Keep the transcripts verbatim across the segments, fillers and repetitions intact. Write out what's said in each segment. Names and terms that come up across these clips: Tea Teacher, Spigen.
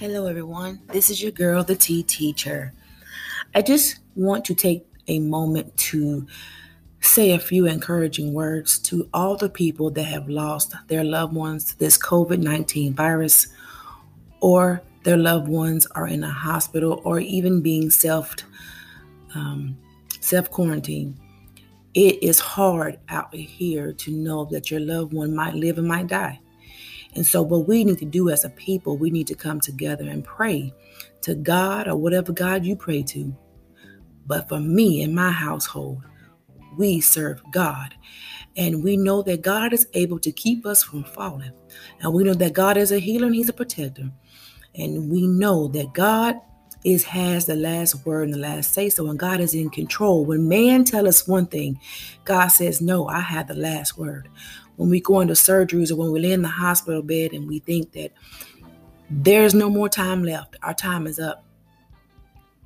Hello everyone, this is your girl, the Tea Teacher. I just want to take a moment to say a few encouraging words to all the people that have lost their loved ones to this covid nineteen virus, or their loved ones are in a hospital or even being self, um, self-quarantine. It is hard out here to know that your loved one might live and might die. And so what we need to do as a people, we need to come together and pray to God or whatever God you pray to. But for me and my household, we serve God. And we know that God is able to keep us from falling. And we know that God is a healer and he's a protector. And we know that God is has the last word and the last say so, and God is in control. When man tells us one thing, God says, no, I have the last word. When we go into surgeries or when we lay in the hospital bed and we think that there's no more time left, our time is up,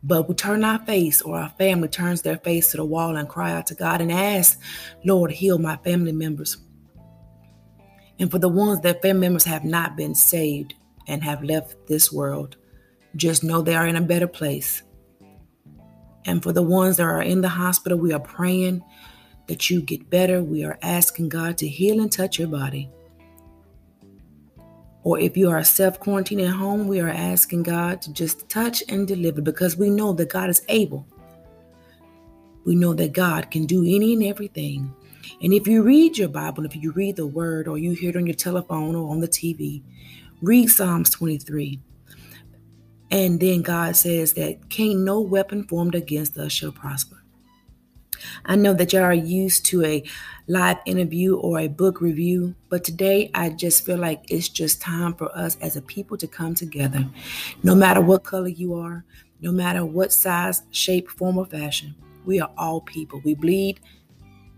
but we turn our face or our family turns their face to the wall and cry out to God and ask, Lord, heal my family members. And for the ones that family members have not been saved and have left this world, just know they are in a better place. And for the ones that are in the hospital, we are praying that you get better. We are asking God to heal and touch your body. Or if you are self-quarantining at home, we are asking God to just touch and deliver, because we know that God is able. We know that God can do any and everything. And if you read your Bible, if you read the word, or you hear it on your telephone or on the T V, read Psalms twenty-three. And then God says that can't no weapon formed against us shall prosper. I know that y'all are used to a live interview or a book review, but today I just feel like it's just time for us as a people to come together. No matter what color you are, no matter what size, shape, form, or fashion, we are all people. We bleed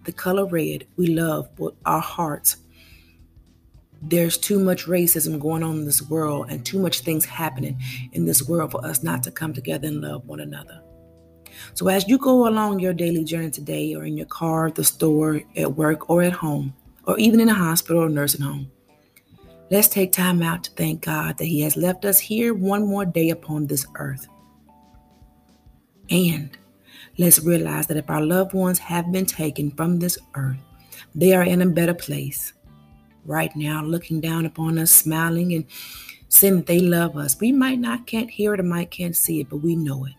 the color red. We love with our hearts. There's too much racism going on in this world and too much things happening in this world for us not to come together and love one another. So as you go along your daily journey today, or in your car, the store, at work, or at home, or even in a hospital or nursing home, let's take time out to thank God that he has left us here one more day upon this earth. And let's realize that if our loved ones have been taken from this earth, they are in a better place right now, looking down upon us, smiling and saying that they love us. We might not can't hear it or might can't see it, but we know it.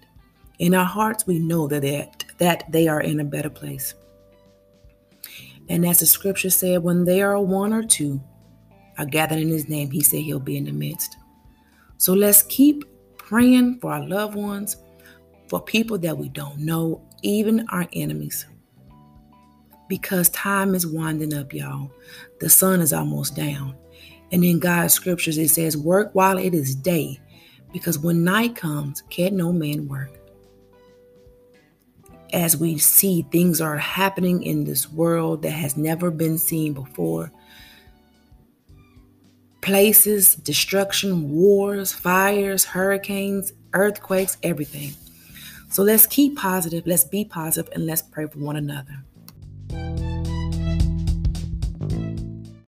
In our hearts, we know that, that they are in a better place. And as the scripture said, when there are one or two are gathered in his name, he said he'll be in the midst. So let's keep praying for our loved ones, for people that we don't know, even our enemies. Because time is winding up, y'all. The sun is almost down. And in God's scriptures, it says, work while it is day, because when night comes, can no man work. As we see, things are happening in this world that has never been seen before. Places, destruction, wars, fires, hurricanes, earthquakes, everything. So let's keep positive, let's be positive, and let's pray for one another. Thank you.